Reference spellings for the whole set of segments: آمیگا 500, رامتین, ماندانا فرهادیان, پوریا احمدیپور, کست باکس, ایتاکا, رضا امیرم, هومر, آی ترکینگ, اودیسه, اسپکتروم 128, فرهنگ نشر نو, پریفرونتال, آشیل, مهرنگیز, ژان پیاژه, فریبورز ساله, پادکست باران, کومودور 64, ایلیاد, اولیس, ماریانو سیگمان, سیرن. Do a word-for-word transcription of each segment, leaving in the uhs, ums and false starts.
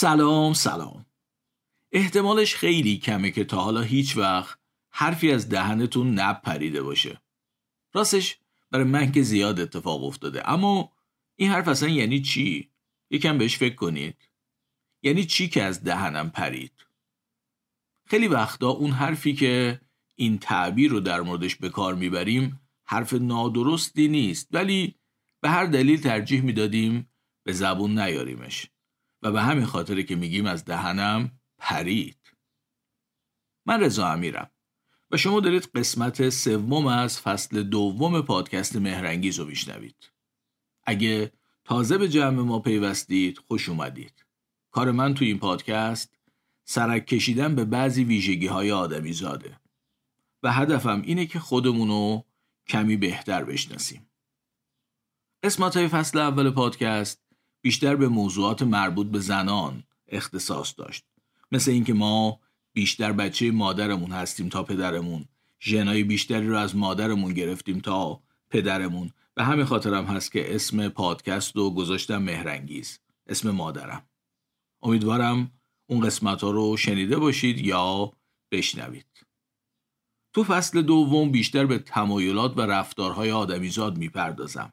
سلام سلام. احتمالش خیلی کمه که تا حالا هیچ وقت حرفی از دهنتون نپریده باشه. راستش برای من که زیاد اتفاق افتاده، اما این حرف اصلا یعنی چی؟ یکم بهش فکر کنید. یعنی چی که از دهنم پرید؟ خیلی وقتا اون حرفی که این تعبیر رو در موردش به کار میبریم حرف نادرستی نیست، ولی به هر دلیل ترجیح میدادیم به زبون نیاریمش و به همین خاطره که میگیم از دهنم پرید. من رضا امیرم و شما دارید قسمت سوم از فصل دوم پادکست مهرنگیز رو میشنوید. اگه تازه به جمع ما پیوستید خوش اومدید. کار من تو این پادکست سرک کشیدن به بعضی ویژگی های آدمی زاده و هدفم اینه که خودمونو کمی بهتر بشناسیم. قسمت های فصل اول پادکست بیشتر به موضوعات مربوط به زنان اختصاص داشت، مثل اینکه ما بیشتر بچه مادرمون هستیم تا پدرمون، ژنای بیشتری رو از مادرمون گرفتیم تا پدرمون. به همین خاطرم هست که اسم پادکست رو گذاشتم مهرنگیز، اسم مادرم. امیدوارم اون قسمت ها رو شنیده باشید یا بشنوید. تو فصل دوم بیشتر به تمایلات و رفتارهای آدمیزاد میپردازم.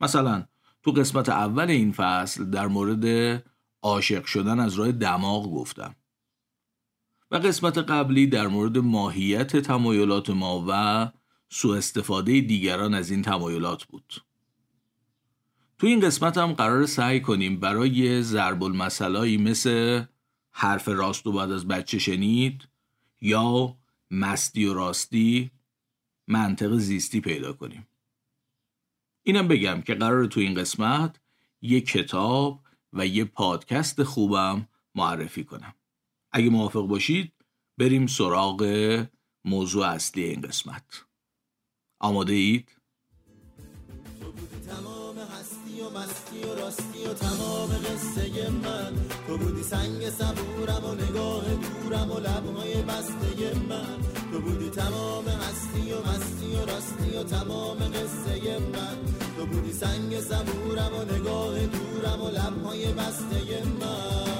مثلا تو قسمت اول این فصل در مورد عاشق شدن از راه دماغ گفتم و قسمت قبلی در مورد ماهیت تمایلات ما و سوء استفاده دیگران از این تمایلات بود. تو این قسمت هم قرار سعی کنیم برای ضرب المثلایی مثل حرف راست و بعد از بچه شنید یا مستی و راستی منطق زیستی پیدا کنیم. اینم بگم که قراره تو این قسمت یه کتاب و یه پادکست خوبم معرفی کنم. اگه موافق باشید بریم سراغ موضوع اصلی این قسمت. آماده اید؟ مستی و راستی و تمام قصه من تو بودی، سنگ صبورم و نگاه دورم و لبهای بسته من تو بودی، تمام هستی و مستی و راستی و تمام قصه من تو بودی، سنگ صبورم و نگاه دورم و لبهای بسته من.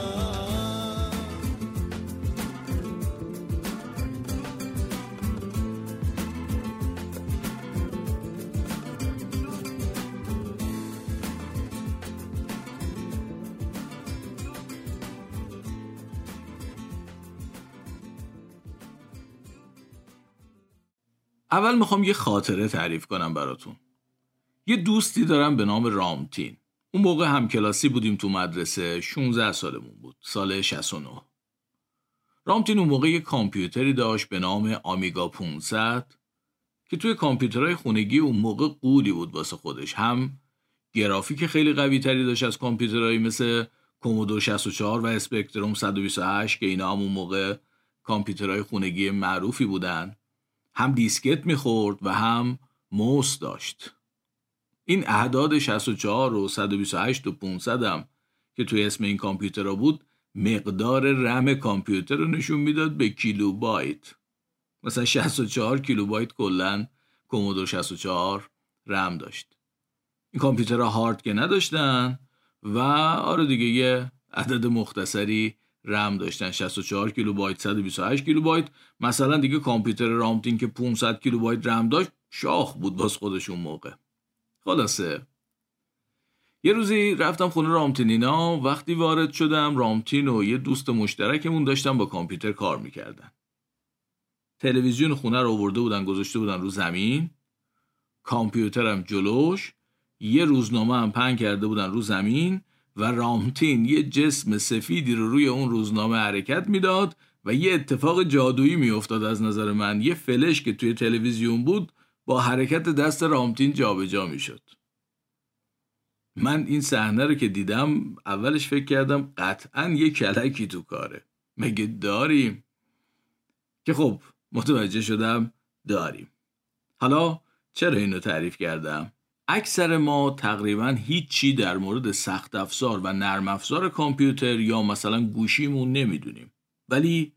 اول میخوام یه خاطره تعریف کنم براتون. یه دوستی دارم به نام رامتین. اون موقع هم کلاسی بودیم تو مدرسه، شانزده سالمون بود، سال شصت و نه. رامتین اون موقع یه کامپیوتری داشت به نام آمیگا پانصد که توی کامپیوترهای خونگی اون موقع قولی بود واسه خودش. هم گرافیک خیلی قوی تری داشت از کامپیوترهایی مثل کومودور شصت و چهار و اسپکتروم صد و بیست و هشت که اینا هم اون موقع کامپیوترهای خونگی معروفی بودن. هم دیسکت میخورد و هم موس داشت. این اعداد شصت و چهار و صد و بیست و هشت و پانصد هم که توی اسم این کامپیوترها بود مقدار رم کامپیوتر رو نشون میداد به کیلوبایت. مثلا شصت و چهار کیلوبایت کلن کومودور شصت و چهار رم داشت. این کامپیوترها هارد که نداشتن و آره دیگه یه عدد مختصری رم داشتن، شصت و چهار کیلوبایت، صد و بیست و هشت کیلوبایت. مثلا دیگه کامپیوتر رامتین که پانصد کیلوبایت رم داشت شاخ بود باز خودش اون موقع. خلاصه یه روزی رفتم خونه رامتین اینا. وقتی وارد شدم رامتین و یه دوست مشترکمون داشتن با کامپیوتر کار میکردن. تلویزیون خونه رو آورده بودن گذاشته بودن رو زمین، کامپیوترم جلوش، یه روزنامه هم پهن کرده بودن رو زمین و رامتین یه جسم سفیدی رو روی اون روزنامه حرکت میداد و یه اتفاق جادویی میافتاد. از نظر من یه فلش که توی تلویزیون بود با حرکت دست رامتین جابجا میشد. من این صحنه رو که دیدم اولش فکر کردم قطعاً یه کلکی تو کاره، مگه داریم؟ که خب متوجه شدم داریم. حالا چرا اینو تعریف کردم؟ اکثر ما تقریباً هیچی در مورد سخت افزار و نرم افزار کامپیوتر یا مثلا گوشیمون نمیدونیم، ولی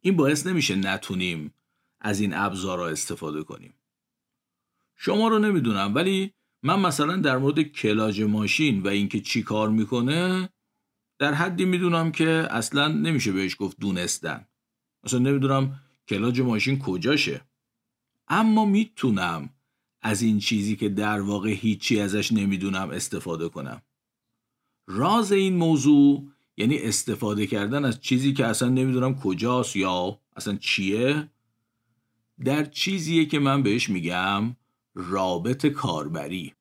این باعث نمیشه نتونیم از این ابزارها استفاده کنیم. شما رو نمیدونم ولی من مثلا در مورد کلاج ماشین و اینکه چی کار میکنه در حدی میدونم که اصلا نمیشه بهش گفت دونستن. اصلا نمیدونم کلاج ماشین کجاشه. اما میتونم از این چیزی که در واقع هیچی ازش نمیدونم استفاده کنم. راز این موضوع یعنی استفاده کردن از چیزی که اصلا نمیدونم کجاست یا اصلا چیه، در چیزیه که من بهش میگم رابط کاربری.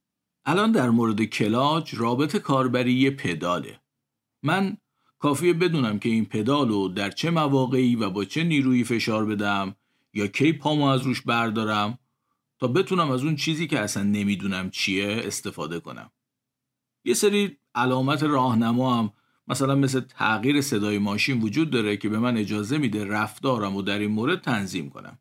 الان در مورد کلاج رابط کاربری یه پداله. من کافیه بدونم که این پدالو در چه مواقعی و با چه نیرویی فشار بدم یا کی پامو از روش بردارم تا بتونم از اون چیزی که اصلا نمیدونم چیه استفاده کنم. یه سری علامت راهنما هم مثلا مثل تغییر صدای ماشین وجود داره که به من اجازه میده رفتارم رو در این مورد تنظیم کنم.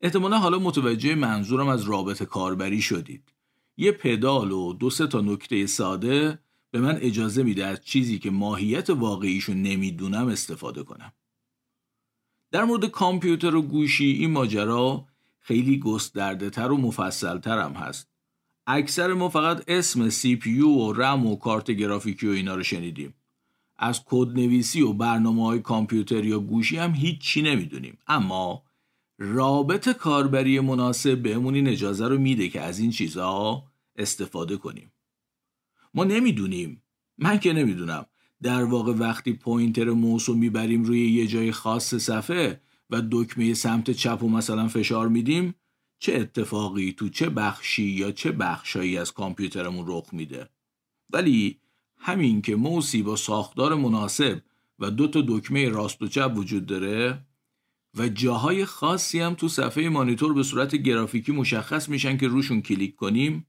احتمالا حالا متوجه منظورم از رابط کاربری شدید. یه پدال و دو سه تا نکته ساده به من اجازه میده از چیزی که ماهیت واقعیشو نمیدونم استفاده کنم. در مورد کامپیوتر و گوشی این ماجرا خیلی گسترده تر و مفصل تر هم هست. اکثر ما فقط اسم سی پی یو و رم و کارت گرافیکی و اینا رو شنیدیم. از کدنویسی و برنامه‌های کامپیوتر یا گوشی هم هیچ چی نمیدونیم. اما رابط کاربری مناسب بهمون این اجازه رو میده که از این چیزها استفاده کنیم. ما نمیدونیم، من که نمیدونم، در واقع وقتی پوینتر موس رو میبریم روی یه جای خاص صفحه و دکمه سمت چپ رو مثلا فشار میدیم چه اتفاقی تو چه بخشی یا چه بخشایی از کامپیوترمون رخ میده. ولی همین که موسی با ساختار مناسب و دو تا دکمه راست و چپ وجود داره و جاهای خاصی هم تو صفحه مانیتور به صورت گرافیکی مشخص میشن که روشون کلیک کنیم،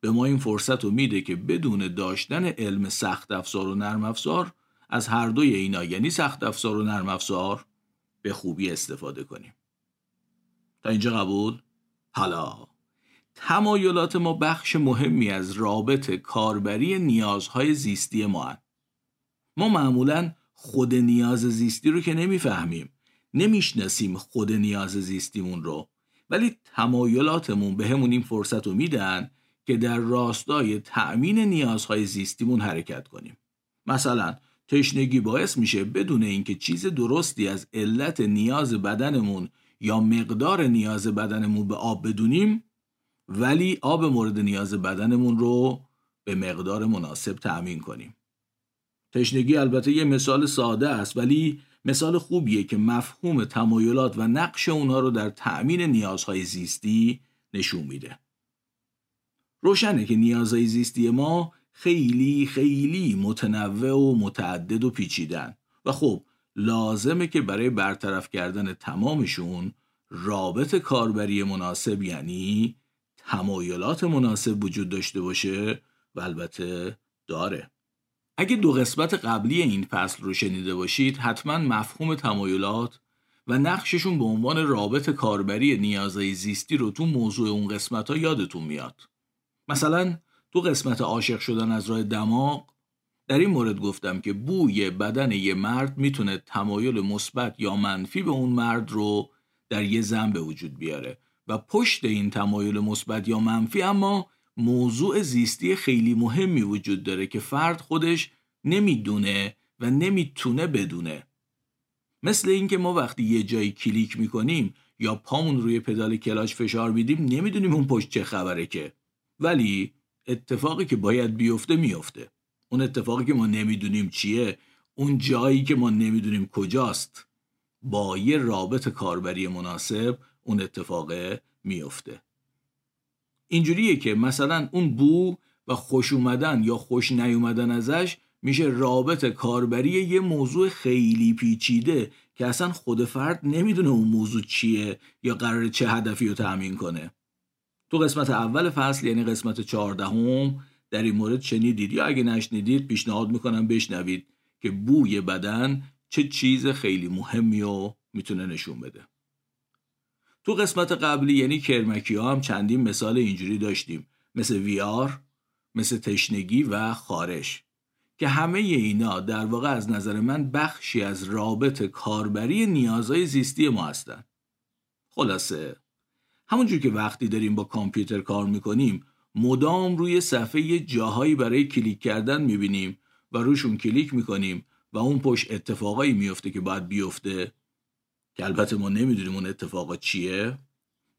به ما این فرصت رو میده که بدون داشتن علم سخت افزار و نرم افزار از هر دوی اینا یعنی سخت افزار و نرم افزار به خوبی استفاده کنیم. تا اینجا قبول؟ حالا تمایلات ما بخش مهمی از رابط کاربری نیازهای زیستی ما هست. ما معمولاً خود نیاز زیستی رو که نمیفهمیم، نمیشناسیم خود نیاز زیستیمون رو، ولی تمایلاتمون به همون این فرصت رو میدن که در راستای تأمین نیازهای زیستیمون حرکت کنیم. مثلا تشنگی باعث میشه بدون اینکه چیز درستی از علت نیاز بدنمون یا مقدار نیاز بدنمون به آب بدونیم، ولی آب مورد نیاز بدنمون رو به مقدار مناسب تأمین کنیم. تشنگی البته یه مثال ساده است، ولی مثال خوبیه که مفهوم تمایلات و نقش اونها رو در تأمین نیازهای زیستی نشون میده. روشنه که نیازهای زیستی ما خیلی خیلی متنوع و متعدد و پیچیدن و خب لازمه که برای برطرف کردن تمامشون رابط کاربری مناسب یعنی تمایلات مناسب وجود داشته باشه و البته داره. اگه دو قسمت قبلی این فصل رو شنیده باشید حتما مفهوم تمایلات و نقششون به عنوان رابط کاربری نیازهای زیستی رو تو موضوع اون قسمت ها یادتون میاد. مثلا تو قسمت عاشق شدن از راه دماغ در این مورد گفتم که بوی بدن یه مرد میتونه تمایل مثبت یا منفی به اون مرد رو در یه زن به وجود بیاره و پشت این تمایل مثبت یا منفی اما موضوع زیستی خیلی مهمی وجود داره که فرد خودش نمیدونه و نمیتونه بدونه. مثل اینکه ما وقتی یه جایی کلیک میکنیم یا پامون روی پدال کلاچ فشار میدیم نمیدونیم اون پشت چه خبره که، ولی اتفاقی که باید بیفته میفته. اون اتفاقی که ما نمیدونیم چیه، اون جایی که ما نمیدونیم کجاست، با یه رابط کاربری مناسب اون اتفاق میفته. اینجوریه که مثلا اون بو و خوش اومدن یا خوش نیومدن ازش میشه رابط کاربری یه موضوع خیلی پیچیده که اصلا خود فرد نمیدونه اون موضوع چیه یا قراره چه هدفی رو تأمین کنه. تو قسمت اول فصل یعنی قسمت چهاردهم در این مورد شنیدید یا اگه نشنیدید پیشنهاد میکنم بشنوید که بوی بدن چه چیز خیلی مهمی رو میتونه نشون بده. تو قسمت قبلی یعنی کرمکی ها هم چندین مثال اینجوری داشتیم، مثل ویار، مثل تشنگی و خارش، که همه اینا در واقع از نظر من بخشی از رابط کاربری نیازهای زیستی ما هستن. خلاصه همونجور که وقتی داریم با کامپیوتر کار میکنیم مدام روی صفحه یه جاهایی برای کلیک کردن میبینیم و روشون کلیک میکنیم و اون پشت اتفاقایی میفته که باید بیفته که البته ما نمیدونیم اون اتفاقا چیه.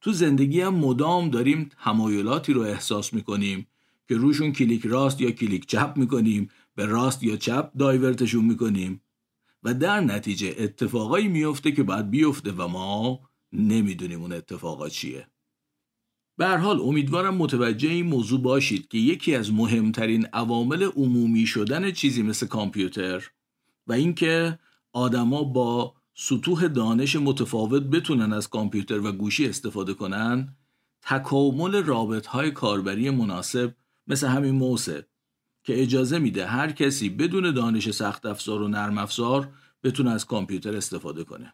تو زندگی هم مدام داریم تمایلاتی رو احساس میکنیم که روشون کلیک راست یا کلیک چپ میکنیم، به راست یا چپ دایورتشون میکنیم و در نتیجه اتفاقایی میفته که باید بیفته و ما نمیدونیم اون اتفاقا چیه. به هر حال امیدوارم متوجه این موضوع باشید که یکی از مهمترین عوامل عمومی شدن چیزی مثل کامپیوتر و اینکه آدما با سطوح دانش متفاوت بتونن از کامپیوتر و گوشی استفاده کنن، تکامل رابطهای کاربری مناسب مثل همین موسه که اجازه میده هر کسی بدون دانش سخت افزار و نرم افزار بتونه از کامپیوتر استفاده کنه.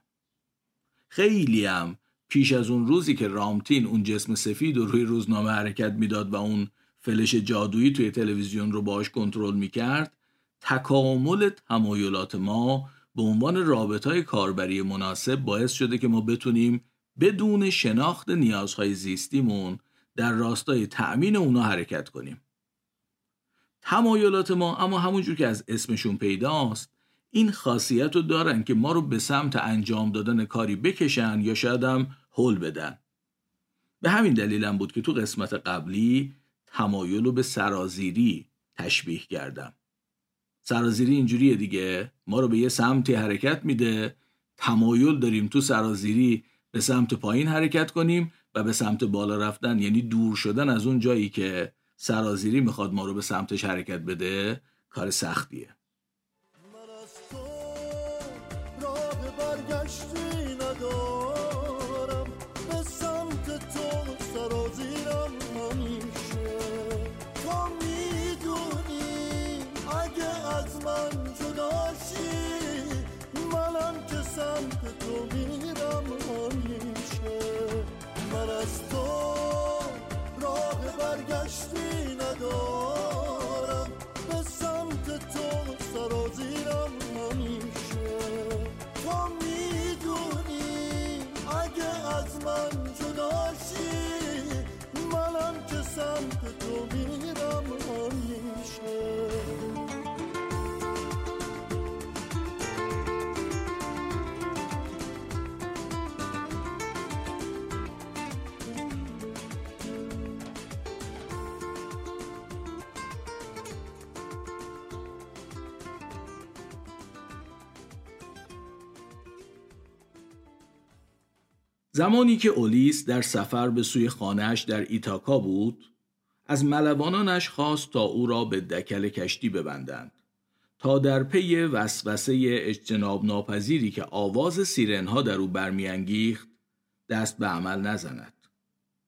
خیلی هم پیش از اون روزی که رامتین اون جسم سفید رو روی روزنامه حرکت میداد و اون فلش جادویی توی تلویزیون رو باهاش کنترل میکرد، تکامل تمایلات ما به عنوان رابطهای کاربری مناسب باعث شده که ما بتونیم بدون شناخت نیازهای زیستیمون در راستای تأمین اونا حرکت کنیم. تمایلات ما اما همونجور که از اسمشون پیداست این خاصیت رو دارن که ما رو به سمت انجام دادن کاری بکشن یا شاید هم هول بدن. به همین دلیل هم بود که تو قسمت قبلی تمایل رو به سرازیری تشبیه کردم. سرازیری اینجوریه دیگه، ما رو به یه سمتی حرکت میده، تمایل داریم تو سرازیری به سمت پایین حرکت کنیم و به سمت بالا رفتن یعنی دور شدن از اون جایی که سرازیری میخواد ما رو به سمتش حرکت بده کار سختیه. زمانی که اولیس در سفر به سوی خانهش در ایتاکا بود، از ملوانانش خواست تا او را به دکل کشتی ببندند تا در پی وسوسه اجتناب ناپذیری که آواز سیرنها در او برمیانگیخت دست به عمل نزند.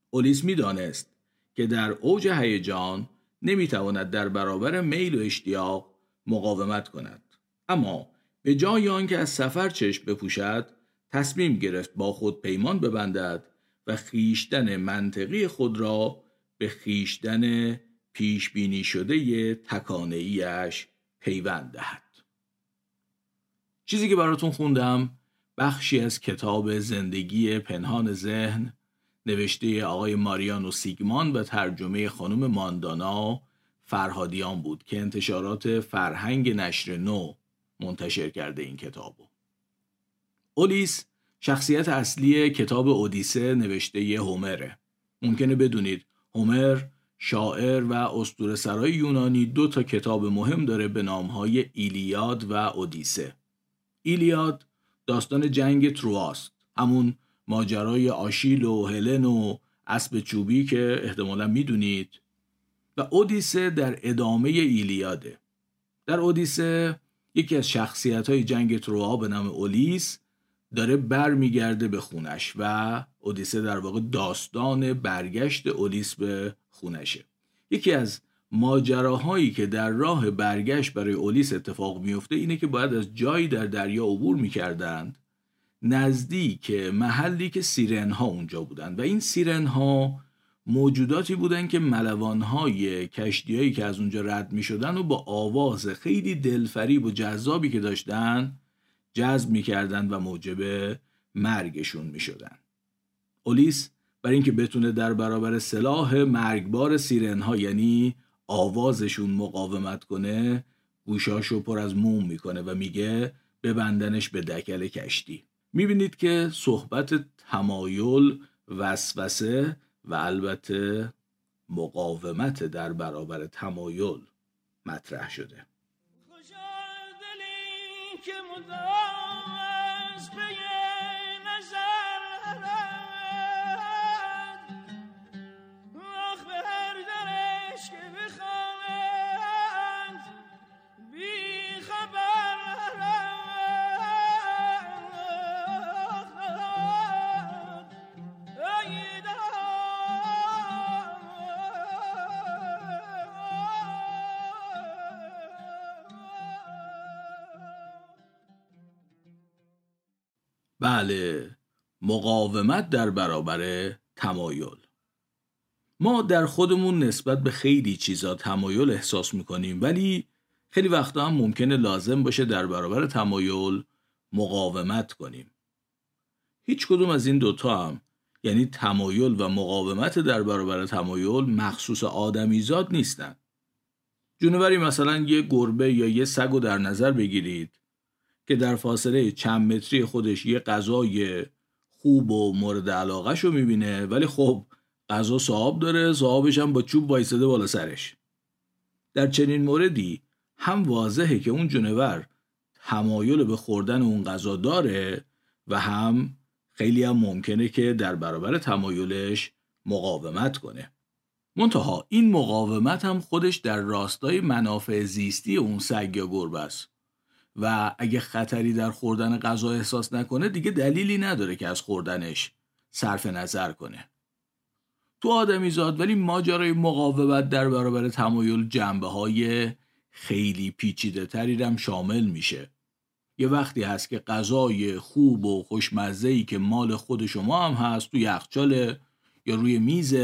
اولیس میدانست که در اوج هیجان نمیتواند در برابر میل و اشتیاق مقاومت کند، اما به جای آنکه از سفر چشم بپوشد تصمیم گرفت با خود پیمان ببندد و خیشتن منطقی خود را به خیشتن پیشبینی شده تکانه‌ایش پیوند دهد. چیزی که براتون خوندم بخشی از کتاب زندگی پنهان ذهن نوشته آقای ماریانو سیگمان و ترجمه خانم ماندانا فرهادیان بود که انتشارات فرهنگ نشر نو منتشر کرده این کتابو. اولیس شخصیت اصلی کتاب اودیسه نوشته هومره. ممکنه بدونید هومر شاعر و اسطوره سرای یونانی دو تا کتاب مهم داره به نامهای ایلیاد و اودیسه. ایلیاد داستان جنگ ترواست، همون ماجرای آشیل و هلن و اسب چوبی که احتمالا میدونید، و اودیسه در ادامه ایلیاده. در اودیسه یکی از شخصیت‌های جنگ تروا به نام اولیس داره بر میگرده به خونش و اودیسه در واقع داستان برگشت اولیس به خونشه. یکی از ماجراهایی که در راه برگشت برای اولیس اتفاق میفته اینه که باید از جایی در دریا عبور میکردند نزدیک محلی که سیرنها اونجا بودند و این سیرنها موجوداتی بودند که ملوانهای کشتیایی که از اونجا رد میشدن و با آواز خیلی دلفریب و جذابی که داشتن جذب میکردن و موجب مرگشون میشدن. اولیس برای اینکه بتونه در برابر سلاح مرگبار سیرنها یعنی آوازشون مقاومت کنه گوشاشو پر از موم میکنه و میگه ببندنش به دکل کشتی. میبینید که صحبت تمایل، وسوسه و البته مقاومت در برابر تمایل مطرح شده. بله، مقاومت در برابر تمایل. ما در خودمون نسبت به خیلی چیزا تمایل احساس میکنیم، ولی خیلی وقتا هم ممکنه لازم باشه در برابر تمایل مقاومت کنیم. هیچ کدوم از این دوتا هم، یعنی تمایل و مقاومت در برابر تمایل، مخصوص آدمیزاد نیستن. جونوری مثلا یه گربه یا یه سگو در نظر بگیرید که در فاصله چند متری خودش یه غذای خوب و مورد علاقه شو میبینه، ولی خب غذا صاحب داره، صاحبش هم با چوب وایساده بالا سرش. در چنین موردی هم واضحه که اون جونور تمایل به خوردن اون غذا داره و هم خیلی هم ممکنه که در برابر تمایلش مقاومت کنه. منتها این مقاومت هم خودش در راستای منافع زیستی اون سگ یا گربه است و اگه خطری در خوردن غذا احساس نکنه دیگه دلیلی نداره که از خوردنش صرف نظر کنه. تو آدمیزاد ولی ماجرای مقاومت در برابر تمایل جنبه‌های خیلی پیچیده‌تری هم شامل میشه. یه وقتی هست که غذای خوب و خوشمزه‌ای که مال خود شما هم هست تو یخچال یا روی میز،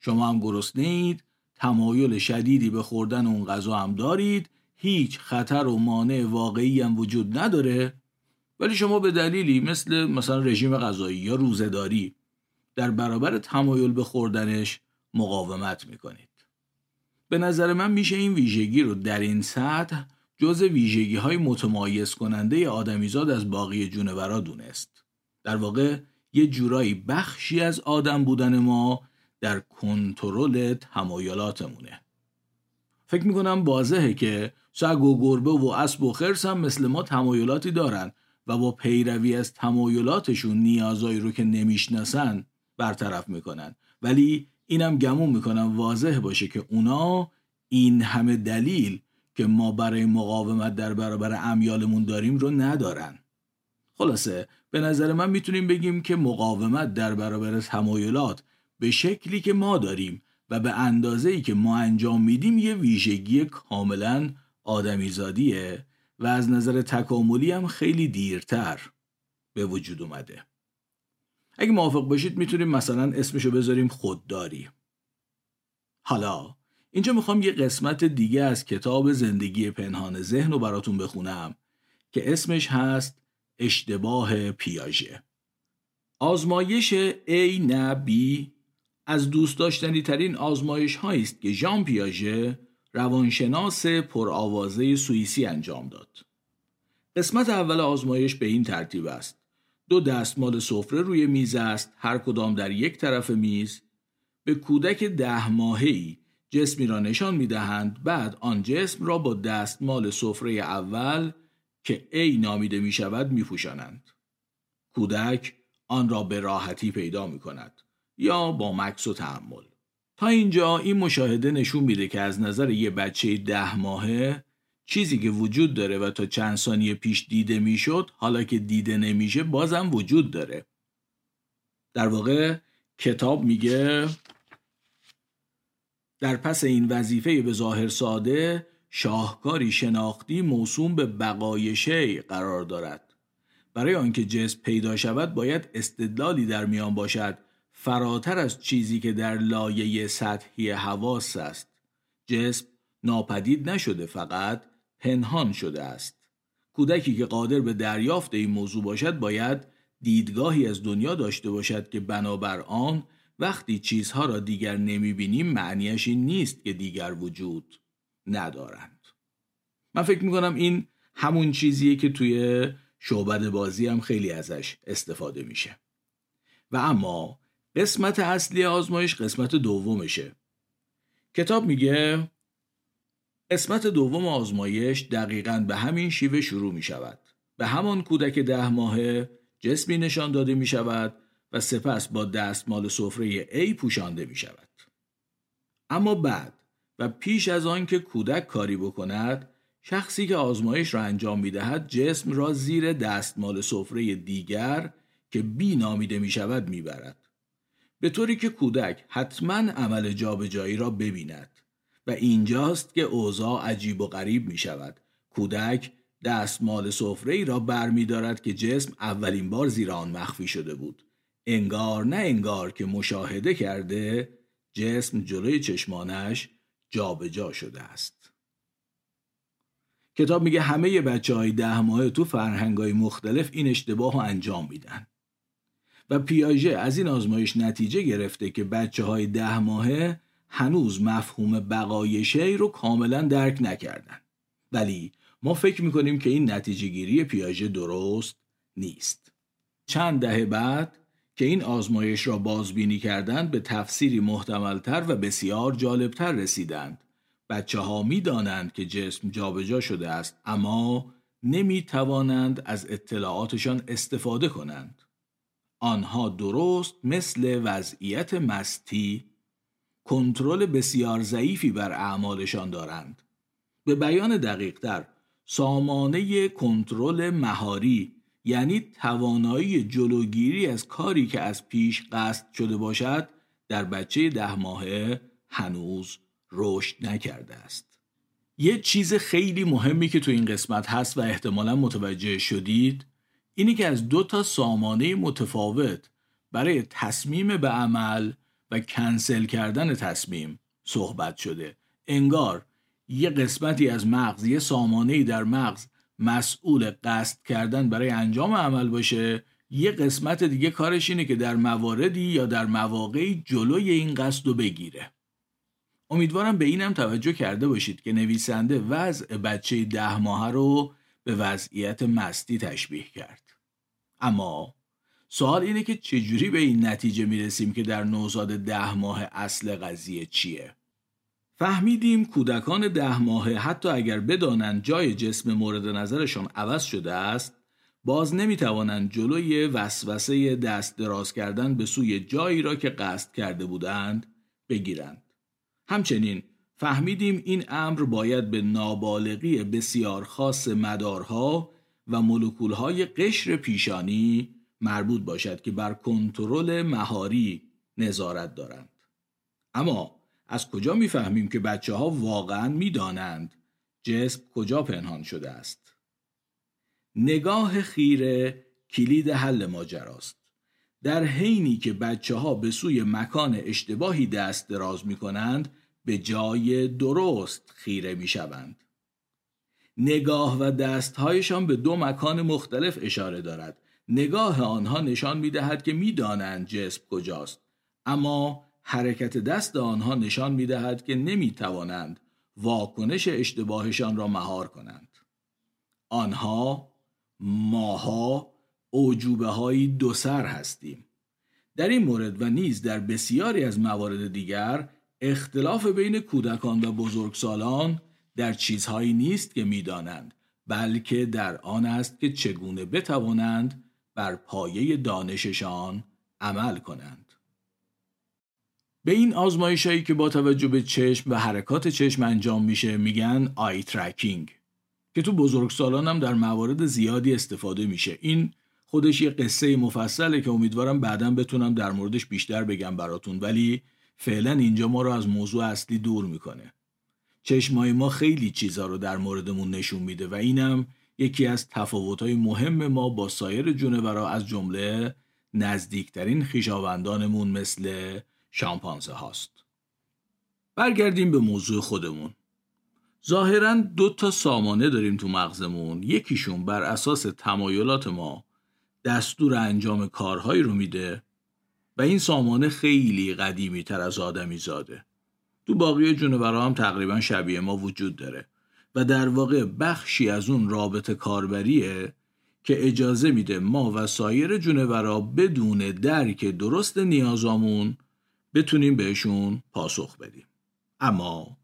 شما هم گرسنه‌اید، تمایل شدیدی به خوردن اون غذا هم دارید، هیچ خطر و مانع واقعی هم وجود نداره، ولی شما به دلیلی مثل مثلا رژیم غذایی یا روزه‌داری در برابر تمایل به خوردنش مقاومت میکنید. به نظر من میشه این ویژگی رو در این سطح جزء ویژگی‌های متمایز کننده آدمیزاد از باقی جونورا دونست. در واقع یه جورایی بخشی از آدم بودن ما در کنترل تمایلاتمونه. فکر میکنم واضحه که سگ و گربه و اسب و خرس هم مثل ما تمایلاتی دارن و با پیروی از تمایلاتشون نیازایی رو که نمیشناسن برطرف میکنن، ولی اینم گمون میکنم واضح باشه که اونا این همه دلیل که ما برای مقاومت در برابر امیالمون داریم رو ندارن. خلاصه به نظر من میتونیم بگیم که مقاومت در برابر تمایلات به شکلی که ما داریم و به اندازه‌ای که ما انجام میدیم یه ویژگی کاملاً آدمیزادیه و از نظر تکاملی هم خیلی دیرتر به وجود اومده. اگه موافق باشید میتونیم مثلا اسمشو بذاریم خودداری. حالا اینجا میخوام یه قسمت دیگه از کتاب زندگی پنهان ذهن رو براتون بخونم که اسمش هست اشتباه پیاژه. آزمایش ای نه بی از دوست داشتنی ترین آزمایش هایی است که ژان پیاژه، روانشناس پرآوازه سوئیسی، انجام داد. قسمت اول آزمایش به این ترتیب است: دو دستمال سفره روی میز است، هر کدام در یک طرف میز. به کودک ده ماهه‌ای جسمی را نشان می‌دهند، بعد آن جسم را با دستمال سفره اول که ای نامیده می‌شود می‌پوشانند. کودک آن را به راحتی پیدا می‌کند یا با مکث و تأمل. تا اینجا این مشاهده نشون میده که از نظر یه بچه ده ماهه چیزی که وجود داره و تا چند ثانیه پیش دیده میشد، حالا که دیده نمیشه بازم وجود داره. در واقع کتاب میگه در پس این وظیفه به ظاهر ساده، شاهکاری شناختی موسوم به بقای شیء قرار دارد. برای آنکه جسم پیدا شود باید استدلالی در میان باشد فراتر از چیزی که در لایه سطحی حواس است. جسم ناپدید نشده، فقط پنهان شده است. کودکی که قادر به دریافت این موضوع باشد باید دیدگاهی از دنیا داشته باشد که بنابر آن وقتی چیزها را دیگر نمی بینیم معنیش این نیست که دیگر وجود ندارند. من فکر میکنم این همون چیزیه که توی شعبده بازی هم خیلی ازش استفاده میشه. و اما قسمت اصلی آزمایش قسمت دومشه. کتاب میگه قسمت دوم آزمایش دقیقاً به همین شیوه شروع می شود. به همان کودک ده ماهه جسمی نشان داده می شود و سپس با دستمال سفره A پوشانده می شود. اما بعد و پیش از آن که کودک کاری بکند، شخصی که آزمایش را انجام می دهد جسم را زیر دستمال سفره دیگر که B نامیده می شود می برد. به طوری که کودک حتماً عمل جابجایی را ببیند. و اینجاست که اوضاع عجیب و غریب می شود. کودک دستمال سفره‌ای را بر می دارد که جسم اولین بار زیر آن مخفی شده بود. انگار نه انگار که مشاهده کرده جسم جلوی چشمانش جا به جا شده است. کتاب میگه همه بچه های ده ماهه تو فرهنگ های مختلف این اشتباه رو انجام میدن. و پیاژه از این آزمایش نتیجه گرفته که بچه های ده ماهه هنوز مفهوم بقای شی رو کاملا درک نکردن. ولی ما فکر میکنیم که این نتیجه گیری پیاژه درست نیست. چند دهه بعد که این آزمایش را بازبینی کردند به تفسیری محتملتر و بسیار جالبتر رسیدند. بچه ها می دانند که جسم جابجا شده است اما نمی توانند از اطلاعاتشان استفاده کنند. آنها درست مثل وضعیت مستی کنترل بسیار ضعیفی بر اعمالشان دارند. به بیان دقیق‌تر، سامانه کنترل مهاری یعنی توانایی جلوگیری از کاری که از پیش قصد شده باشد در بچه ده ماهه هنوز رشد نکرده است. یه چیز خیلی مهمی که تو این قسمت هست و احتمالاً متوجه شدید اینی که از دو تا سامانه متفاوت برای تصمیم به عمل و کنسل کردن تصمیم صحبت شده. انگار یه قسمتی از مغز، یه سامانه‌ای در مغز مسئول قصد کردن برای انجام عمل باشه، یه قسمت دیگه کارش اینه که در مواردی یا در مواقعی جلوی این قصد رو بگیره. امیدوارم به اینم توجه کرده باشید که نویسنده وضع بچه ده ماهه رو به وضعیت مستی تشبیه کرد. اما سوال اینه که چجوری به این نتیجه میرسیم که در نوزاد ده ماه اصل قضیه چیه؟ فهمیدیم کودکان ده ماه حتی اگر بدانند جای جسم مورد نظرشان عوض شده است باز نمیتوانند جلوی وسوسه دست دراز کردن به سوی جایی را که قصد کرده بودند بگیرند. همچنین فهمیدیم این امر باید به نابالغی بسیار خاص مدارها و مولکولهای قشر پیشانی مربوط باشد که بر کنترل مهاری نظارت دارند. اما از کجا میفهمیم که بچه ها واقعاً میدانند جسم کجا پنهان شده است؟ نگاه خیره کلید حل ماجراست. در حینی که بچه ها به سوی مکان اشتباهی دست دراز میکنند به جای درست خیره میشوند. نگاه و دستهایشان به دو مکان مختلف اشاره دارد. نگاه آنها نشان می‌دهد که می‌دانند جسم کجاست، اما حرکت دست آنها نشان می‌دهد که نمی‌توانند واکنش اشتباهشان را مهار کنند. آنها ماها اوجوبه‌های دو سر هستیم. در این مورد و نیز در بسیاری از موارد دیگر اختلاف بین کودکان و بزرگسالان در چیزهایی نیست که می‌دانند، بلکه در آن است که چگونه بتوانند بر پایه دانششان عمل کنند. به این آزمایش‌هایی که با توجه به چشم و حرکات چشم انجام میشه میگن آی ترکینگ که تو بزرگسالان هم در موارد زیادی استفاده میشه. این خودش یه قصه مفصله که امیدوارم بعداً بتونم در موردش بیشتر بگم براتون، ولی فعلا اینجا ما رو از موضوع اصلی دور میکنه. چشمای ما خیلی چیزا رو در موردمون نشون میده و اینم یکی از تفاوت‌های مهم ما با سایر جونورا از جمله نزدیکترین خویشاوندانمون مثل شامپانزه هاست. برگردیم به موضوع خودمون. ظاهراً دو تا سامانه داریم تو مغزمون. یکیشون بر اساس تمایلات ما دستور انجام کارهایی رو میده و این سامانه خیلی قدیمی تر از آدمی زاده. تو باقی جونورا هم تقریبا شبیه ما وجود داره. و در واقع بخشی از اون رابطه کاربریه که اجازه میده ما و سایر جونورا بدون درک درست نیازامون بتونیم بهشون پاسخ بدیم. اما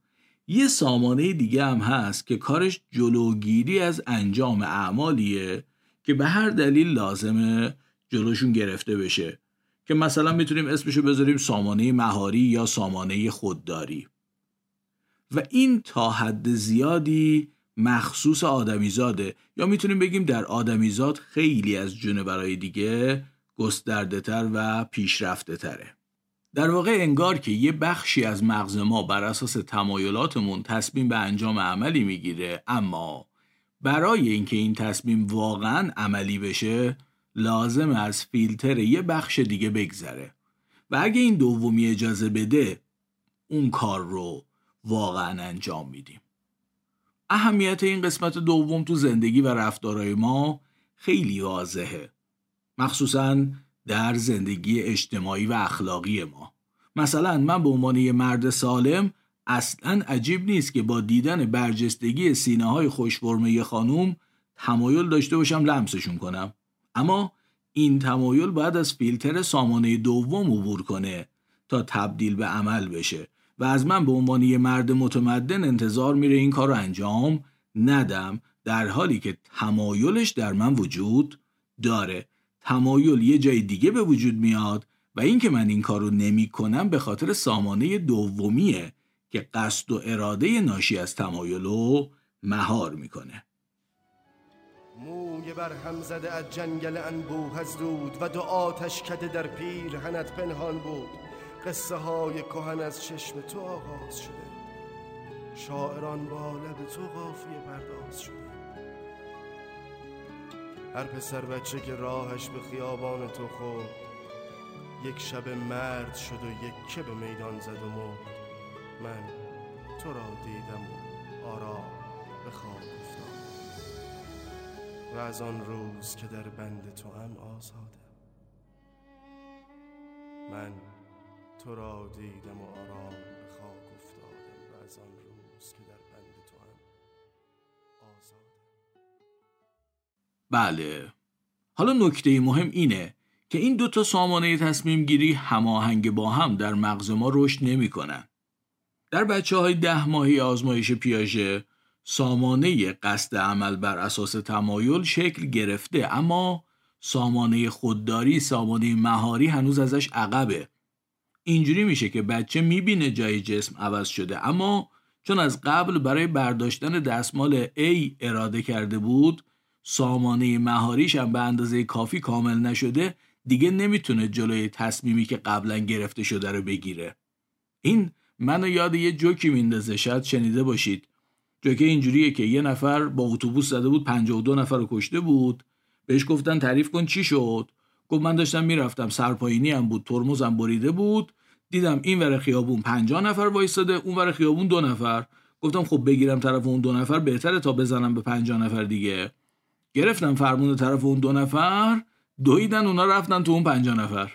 یه سامانه دیگه هم هست که کارش جلوگیری از انجام اعمالیه که به هر دلیل لازمه جلوشون گرفته بشه، که مثلا میتونیم اسمشو بذاریم سامانه مهاری یا سامانه خودداری، و این تا حد زیادی مخصوص آدمیزاده، یا میتونیم بگیم در آدمیزاد خیلی از جونورهای دیگه گسترده تر و پیشرفته تره. در واقع انگار که یه بخشی از مغز ما بر اساس تمایلاتمون تصمیم به انجام عملی میگیره، اما برای اینکه این تصمیم واقعاً عملی بشه لازم از فیلتر یه بخش دیگه بگذره، و اگه این دومی اجازه بده اون کار رو واقعاً انجام میدیم. اهمیت این قسمت دوم تو زندگی و رفتارهای ما خیلی واضحه، مخصوصاً در زندگی اجتماعی و اخلاقی ما. مثلا من به عنوان یه مرد سالم اصلاً عجیب نیست که با دیدن برجستگی سینه‌های خوش‌فرمه یه خانوم تمایل داشته باشم لمسشون کنم، اما این تمایل باید از فیلتر سامانه دوم عبور کنه تا تبدیل به عمل بشه، و از من به عنوان یه مرد متمدن انتظار میره این کار رو انجام ندم، در حالی که تمایلش در من وجود داره. تمایل یه جای دیگه به وجود میاد و این که من این کار رو نمی کنم به خاطر سامانه دومیه که قصد و اراده ناشی از تمایل رو مهار میکنه. موی بر هم زده از جنگل انبوه از رود و دو آتش کده در پیرهنت پنهان بود. قصه های کهن از چشم تو آغاز شده، شاعران با لب تو قافیه پرداز شده. هر پسر بچه که راهش به خیابان تو خورد، یک شب مرد شد و یک که به میدان زد و مرد. من تو را دیدم و آرام به خواب افتادم، و از آن روز که در بند تو هم آزادم. من تو را دیدم و آرام به خاک افتادم، و از آن روز که در بند تو هم آزادم. بله، حالا نکته مهم اینه که این دوتا سامانه تصمیم گیری هماهنگ با هم در مغز ما رشد نمی کنن. در بچه های ده ماهی آزمایش پیاژه سامانه قصد عمل بر اساس تمایل شکل گرفته، اما سامانه خودداری، سامانه مهاری هنوز ازش عقبه. اینجوری میشه که بچه میبینه جای جسم عوض شده، اما چون از قبل برای برداشتن دستمال A اراده کرده بود، سامانه مهاریش هم به اندازه کافی کامل نشده، دیگه نمیتونه جلوی تصمیمی که قبلا گرفته شده رو بگیره. این منو یاد یه جوکی میندازه، شاید شنیده باشید. جوکه اینجوریه که یه نفر با اتوبوس زده بود پنجاه و دو نفر رو کشته بود، بهش گفتن تعریف کن چی شد؟ گفت من داشتم میرفتم، سرپاینی هم بود، ترمزم بریده بود، دیدم این ور خیابون پنجاه نفر وایساده، اون ور خیابون دو نفر. گفتم خب بگیرم طرف اون دو نفر بهتره تا بزنم به پنجاه نفر دیگه. گرفتم فرمون طرف اون دو نفر، دویدن اونا رفتن تو اون پنجاه نفر.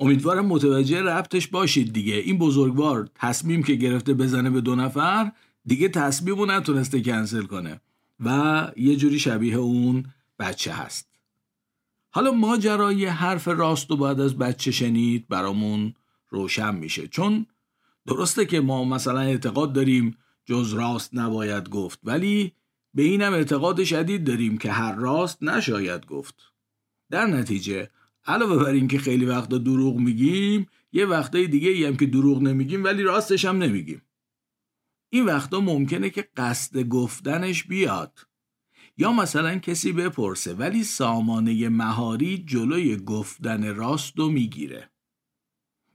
امیدوارم متوجه ربطش باشید دیگه. این بزرگوار تصمیم که گرفته بزنه به دو نفر، دیگه تصمیمو نتونسته کنسل کنه و یه جوری شبیه اون بچه هست. حالا ماجرای حرف راست رو بعد از بچه شنید برامون روشن میشه، چون درسته که ما مثلا اعتقاد داریم جز راست نباید گفت، ولی به اینم اعتقاد شدید داریم که هر راست نشاید گفت. در نتیجه علاوه بر این که خیلی وقتا دروغ میگیم، یه وقتای دیگه ای هم که دروغ نمیگیم ولی راستش هم نمیگیم. این وقتا ممکنه که قصد گفتنش بیاد، یا مثلا کسی بپرسه ولی سامانه مهاری جلوی گفتن راست رو میگیره.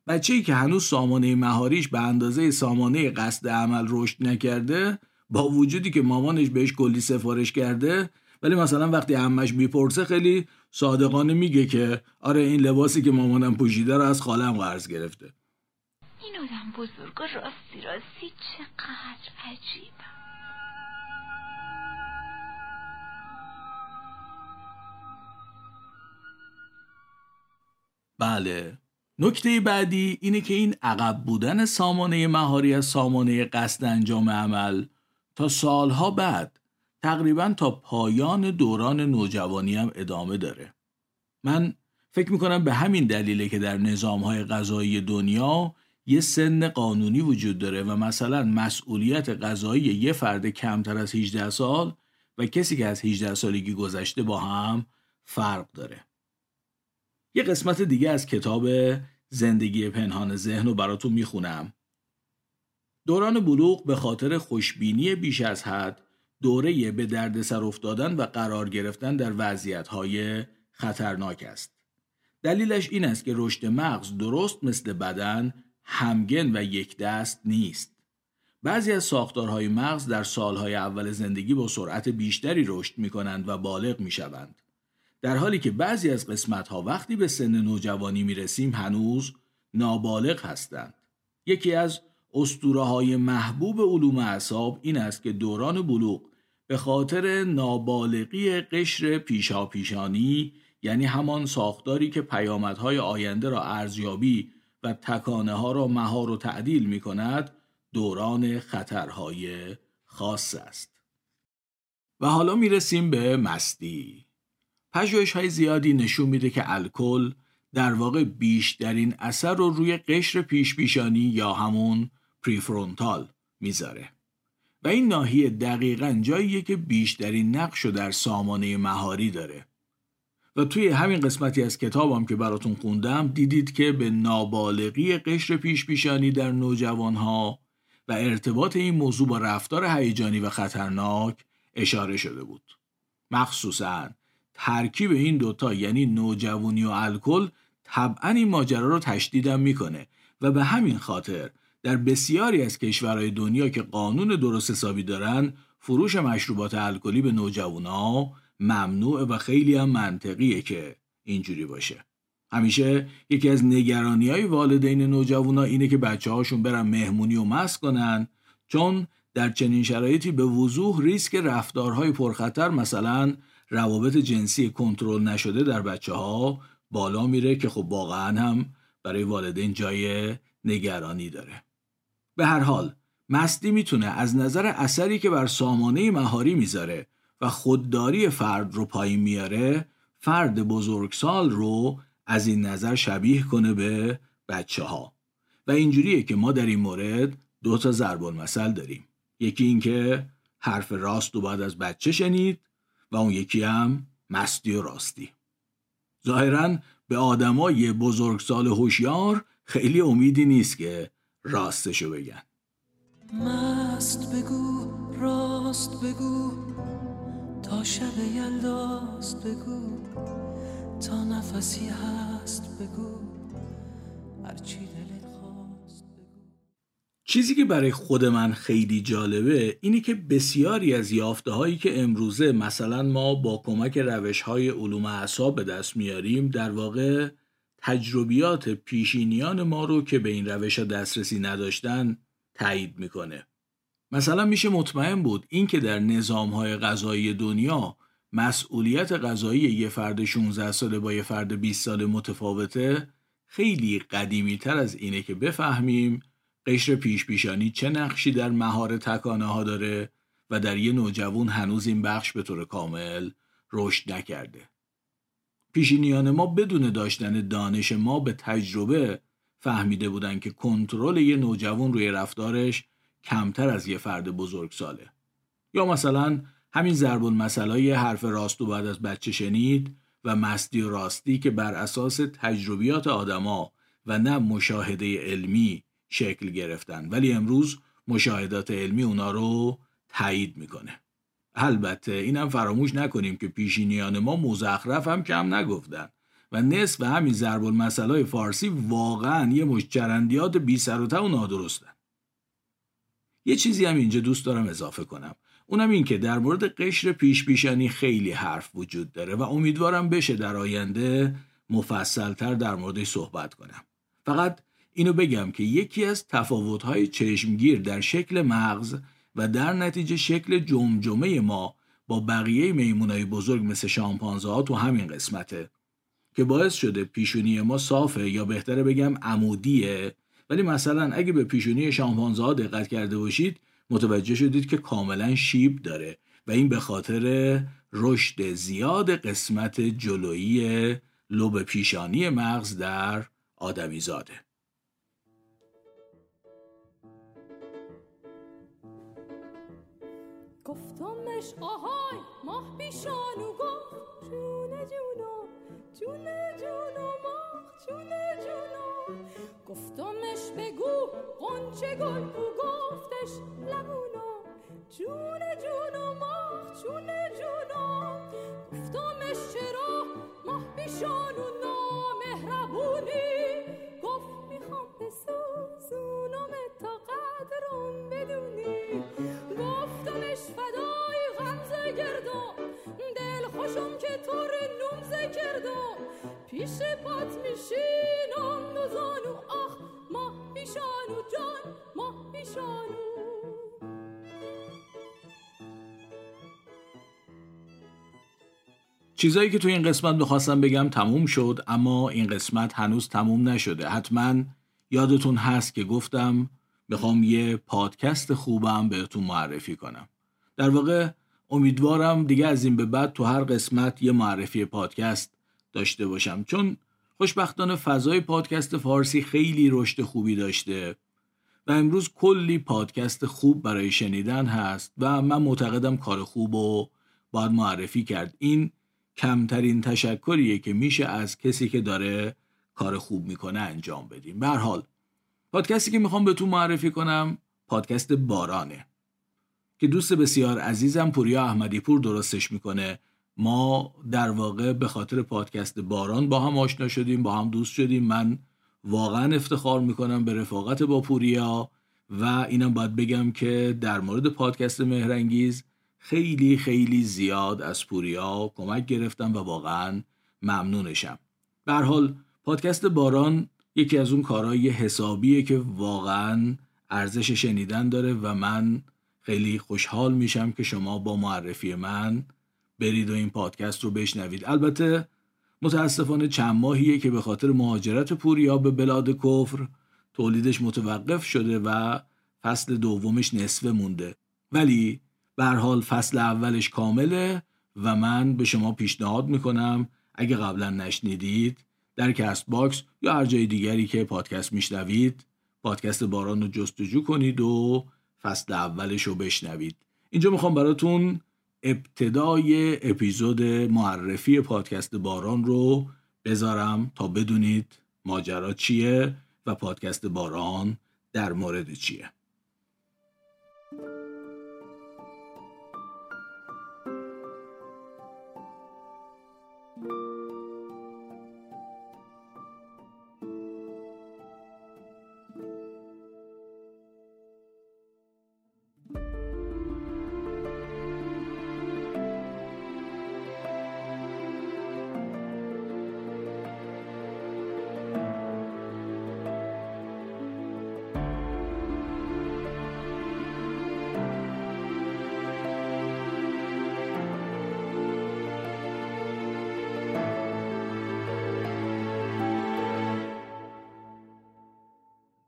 بچه‌ای که هنوز سامانه مهاریش به اندازه سامانه قصد عمل رشد نکرده، با وجودی که مامانش بهش کلی سفارش کرده، ولی مثلا وقتی عمش میپرسه خیلی صادقانه میگه که آره این لباسی که مامانم پوشیده رو از خاله‌ام قرض گرفته. این آدم بزرگ راستی راستی چقدر عجیبه. بله، نکته بعدی اینه که این عقب بودن سامانه مهاری از سامانه قصد انجام عمل تا سالها بعد، تقریبا تا پایان دوران نوجوانی هم ادامه داره. من فکر میکنم به همین دلیله که در نظامهای قضایی دنیا یه سن قانونی وجود داره و مثلا مسئولیت قضایی یه فرد کمتر از هجده سال و کسی که از هجده سالگی گذشته با هم فرق داره. یه قسمت دیگه از کتاب زندگی پنهان ذهن رو براتون میخونم. دوران بلوغ به خاطر خوشبینی بیش از حد، دوره به درد سر افتادن و قرار گرفتن در وضعیت‌های خطرناک است. دلیلش این است که رشد مغز درست مثل بدن همگن و یک دست نیست. بعضی از ساختارهای مغز در سالهای اول زندگی با سرعت بیشتری رشد می‌کنند و بالغ می‌شوند، در حالی که بعضی از قسمت‌ها وقتی به سن نوجوانی می‌رسیم هنوز نابالغ هستند. یکی از اسطوره‌های محبوب علوم اعصاب این است که دوران بلوغ به خاطر نابالغی قشر پیشاپیشانی، یعنی همان ساختاری که پیامدهای آینده را ارزیابی و تکانه‌ها را مهار و تعدیل می‌کند، دوران خطرهای خاص است. و حالا می‌رسیم به مستی. پژوهش‌های زیادی نشون میده که الکل در واقع بیشترین اثر رو روی قشر پیشپیشانی یا همون پریفرونتال میذاره و این ناحیه دقیقاً جاییه که بیشترین نقش رو در سامانه مهاری داره. و توی همین قسمتی از کتابم که براتون خوندم دیدید که به نابالغی قشر پیشپیشانی در نوجوانها و ارتباط این موضوع با رفتار هیجانی و خطرناک اشاره شده بود. مخصوصاً ترکیب این دوتا، یعنی نوجوانی و الکل، طبعاً این ماجرا رو تشدید میکنه و به همین خاطر در بسیاری از کشورهای دنیا که قانون درست حسابی دارن فروش مشروبات الکلی به نوجوانا ممنوعه و خیلی هم منطقیه که اینجوری باشه. همیشه یکی از نگرانی‌های والدین نوجوانا اینه که بچه‌هاشون برن مهمونی و مست کنن، چون در چنین شرایطی به وضوح ریسک رفتارهای پرخطر، مثلا روابط جنسی کنترل نشده، در بچه‌ها بالا میره که خب واقعا هم برای والدین جای نگرانی داره. به هر حال مستی میتونه از نظر اثری که بر سامانه مهاری میذاره و خودداری فرد رو پایین میاره، فرد بزرگسال رو از این نظر شبیه کنه به بچه‌ها. و اینجوریه که ما در این مورد دو تا ضرب المثل داریم. یکی این که حرف راست رو باید از بچه شنید و اون یکی هم مستی و راستی. ظاهراً به آدمای بزرگسال هوشیار خیلی امیدی نیست که راستشو بگن. مست بگو راست بگو، تا شب یلداست بگو، تا نفسی هست بگو، هرچی دلت خواست بگو. چیزی که برای خود من خیلی جالبه اینی که بسیاری از یافته‌هایی که امروزه مثلا ما با کمک روش‌های علوم اعصاب به دست میاریم، در واقع تجربیات پیشینیان ما رو که به این روش‌ها دسترسی نداشتن تایید میکنه. مثلا میشه مطمئن بود این که در نظام‌های قضایی دنیا مسئولیت قضایی یه فرد شانزده ساله با یه فرد بیست ساله متفاوته، خیلی قدیمی‌تر از اینه که بفهمیم قشر پیشپیشانی چه نقشی در مهار تکانه‌ها داره و در یه نوجوان هنوز این بخش به طور کامل رشد نکرده. پیشینیان ما بدون داشتن دانش ما به تجربه فهمیده بودن که کنترل یه نوجوان روی رفتارش کمتر از یه فرد بزرگساله. یا مثلا همین ضرب المثل‌های حرف راست و بعد از بچه شنید و مستی و راستی که بر اساس تجربیات آدما و نه مشاهده علمی شکل گرفتن، ولی امروز مشاهدات علمی اونا رو تایید میکنه. البته اینم فراموش نکنیم که پیشینیان ما مزخرف هم کم نگفتن و نصف همین ضرب المثل‌های فارسی واقعاً یه مشت چرندیات بی سر و ته و نادرستن. یه چیزی هم اینجا دوست دارم اضافه کنم، اونم این که در مورد قشر پیش پیشانی خیلی حرف وجود داره و امیدوارم بشه در آینده مفصل‌تر در موردش صحبت کنم. فقط اینو بگم که یکی از تفاوت‌های چشمگیر در شکل مغز و در نتیجه شکل جمجمه ما با بقیه میمونای بزرگ مثل شامپانزه ها تو همین قسمته که باعث شده پیشونی ما صافه، یا بهتره بگم عمودیه، ولی مثلا اگه به پیشونی شامپانزه ها دقت کرده باشید متوجه شدید که کاملا شیب داره و این به خاطر رشد زیاد قسمت جلویی لوب پیشانی مغز در آدمیزاده. گفتمش آهای ماه پیشانو گفت جونه جونم جونه جونم ماه جونه جونم گفتمش بگو قنچه گل گفتش لبونم جونه جونم ماه جونه جونم گفتمش چرا ماه پیشانو نامهربونی گفت میخوام بسوزونم تا قدرم بدونی گفتمش فدای غمزه گردم دل خوشم که تو رو نمزه کردم پیش پات میشینم نوزانو آخ ماه پیشانو جان ماه پیشانو. چیزایی که توی این قسمت می‌خواستم بگم تموم شد، اما این قسمت هنوز تموم نشده. حتما یادتون هست که گفتم میخوام یه پادکست خوبم بهتون معرفی کنم. در واقع امیدوارم دیگه از این به بعد تو هر قسمت یه معرفی پادکست داشته باشم، چون خوشبختانه فضای پادکست فارسی خیلی رشد خوبی داشته و امروز کلی پادکست خوب برای شنیدن هست و من معتقدم کار خوب رو باید معرفی کرد. این کمترین تشکریه که میشه از کسی که داره کار خوب میکنه انجام بدیم. به هر حال پادکستی که میخوام بهتون معرفی کنم پادکست بارانه که دوست بسیار عزیزم پوریا احمدیپور درستش میکنه. ما در واقع به خاطر پادکست باران با هم آشنا شدیم، با هم دوست شدیم. من واقعا افتخار میکنم به رفاقت با پوریا و اینم باید بگم که در مورد پادکست مهرنگیز خیلی خیلی زیاد از پوریا کمک گرفتم و واقعا ممنونشم. به هر حال پادکست باران یکی از اون کارهای حسابیه که واقعا ارزش شنیدن داره و من خیلی خوشحال میشم که شما با معرفی من برید و این پادکست رو بشنوید. البته متاسفانه چند ماهیه که به خاطر مهاجرت پوریا به بلاد کفر تولیدش متوقف شده و فصل دومش نصفه مونده، ولی به هر حال فصل اولش کامله و من به شما پیشنهاد میکنم اگه قبلا نشنیدید در کست باکس یا هر جای دیگری که پادکست میشنوید پادکست باران رو جستجو کنید و فصل اولش رو بشنوید. اینجا میخوام براتون ابتدای اپیزود معرفی پادکست باران رو بذارم تا بدونید ماجرا چیه و پادکست باران در مورد چیه.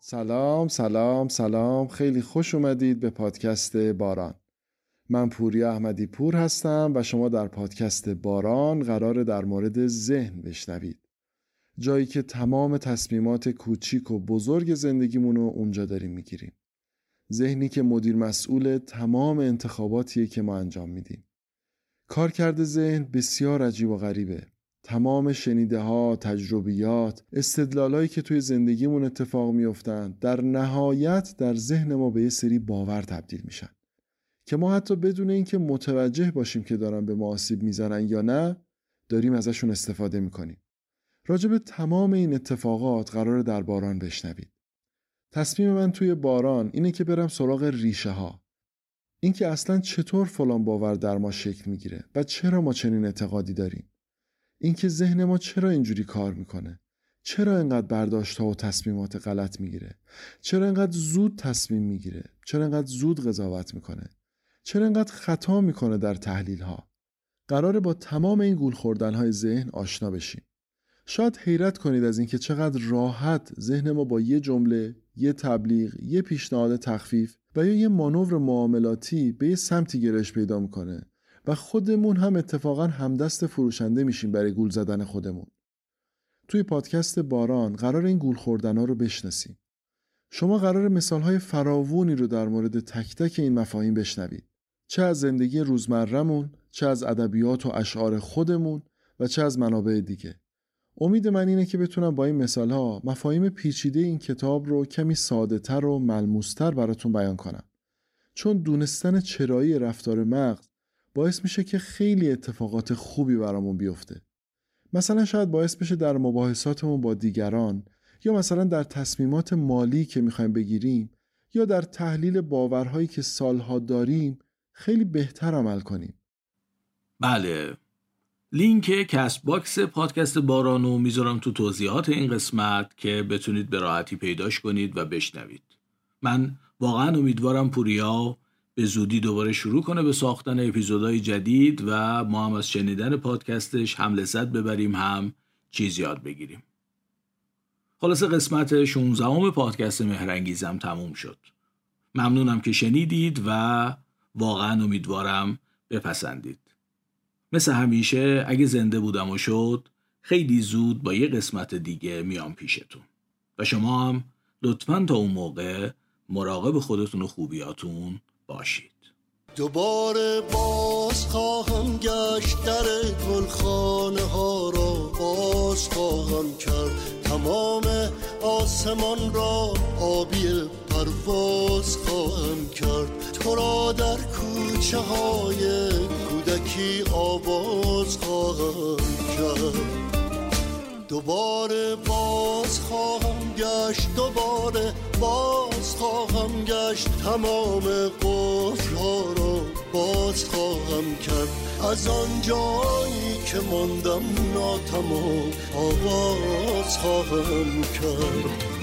سلام سلام سلام، خیلی خوش اومدید به پادکست باران. من پوریا احمدی پور هستم و شما در پادکست باران قراره در مورد ذهن بشنوید، جایی که تمام تصمیمات کوچیک و بزرگ زندگیمون رو اونجا داریم میگیریم. ذهنی که مدیر مسئول تمام انتخاباتیه که ما انجام میدیم. کارکرد ذهن بسیار عجیب و غریبه. تمام شنیده ها، تجربیات، استدلالایی که توی زندگیمون اتفاق میافتن در نهایت در ذهن ما به یه سری باور تبدیل میشن که ما حتی بدون اینکه متوجه باشیم که دارن به ما آسیب میزنن یا نه داریم ازشون استفاده میکنیم. راجع به تمام این اتفاقات قراره در باران بشنوید. تصمیم من توی باران اینه که برم سراغ ریشه ها، اینکه اصلا چطور فلان باور در ما شکل میگیره و چرا ما چنین اعتقادی داریم، اینکه ذهن ما چرا اینجوری کار میکنه، چرا اینقدر برداشت‌ها و تصمیمات غلط میگیره، چرا اینقدر زود تصمیم میگیره، چرا اینقدر زود قضاوت میکنه، چرا اینقدر خطا میکنه در تحلیل‌ها. قراره با تمام این گول خوردن‌های ذهن آشنا بشیم. شاید حیرت کنید از اینکه چقدر راحت ذهن ما با یه جمله، یه تبلیغ، یه پیشنهاد تخفیف و یا یه مانور معاملاتی به یه سمتی گرایش پیدا میکنه و خودمون هم اتفاقا همدست فروشنده میشیم برای گول زدن خودمون. توی پادکست باران قرار این گول خوردن‌ها رو بشناسیم. شما قرار مثال‌های فراوانی رو در مورد تک تک این مفاهیم بشنوید. چه از زندگی روزمره‌مون، چه از ادبیات و اشعار خودمون و چه از منابع دیگه. امید من اینه که بتونم با این مثال‌ها مفاهیم پیچیده این کتاب رو کمی ساده‌تر و ملموس‌تر براتون بیان کنم. چون دونستن چرایی رفتار مغز باعث میشه که خیلی اتفاقات خوبی برامون بیفته. مثلا شاید باعث بشه در مباحثاتمون با دیگران یا مثلا در تصمیمات مالی که میخوایم بگیریم یا در تحلیل باورهایی که سالها داریم خیلی بهتر عمل کنیم. بله، لینک کست باکس پادکست بارانو میذارم تو توضیحات این قسمت که بتونید به راحتی پیداش کنید و بشنوید. من واقعا امیدوارم پوریا به زودی دوباره شروع کنه به ساختن اپیزودهای جدید و ما هم از شنیدن پادکستش هم لذت ببریم، هم چیز یاد بگیریم. خلاصه قسمت شانزدهم پادکست مهرنگیزم تموم شد. ممنونم که شنیدید و واقعا امیدوارم بپسندید. مثل همیشه اگه زنده بودم و شد خیلی زود با یه قسمت دیگه میام پیشتون و شما هم لطفاً تا اون موقع مراقب خودتون و خوبیاتون باشید. دوباره باز خواهم گشت، در گلخانه ها را باز خواهم کرد، تمام آسمان را آبی پرواز خواهم کرد، تو را در کوچه های کودکی آواز خواهم کرد. دوباره باز خواهم گشت، دوباره باز خواهم گشت، تمام قفل‌ها را باز خواهم کرد، از آن جایی که ماندم ناتمام آواز خواهم کرد.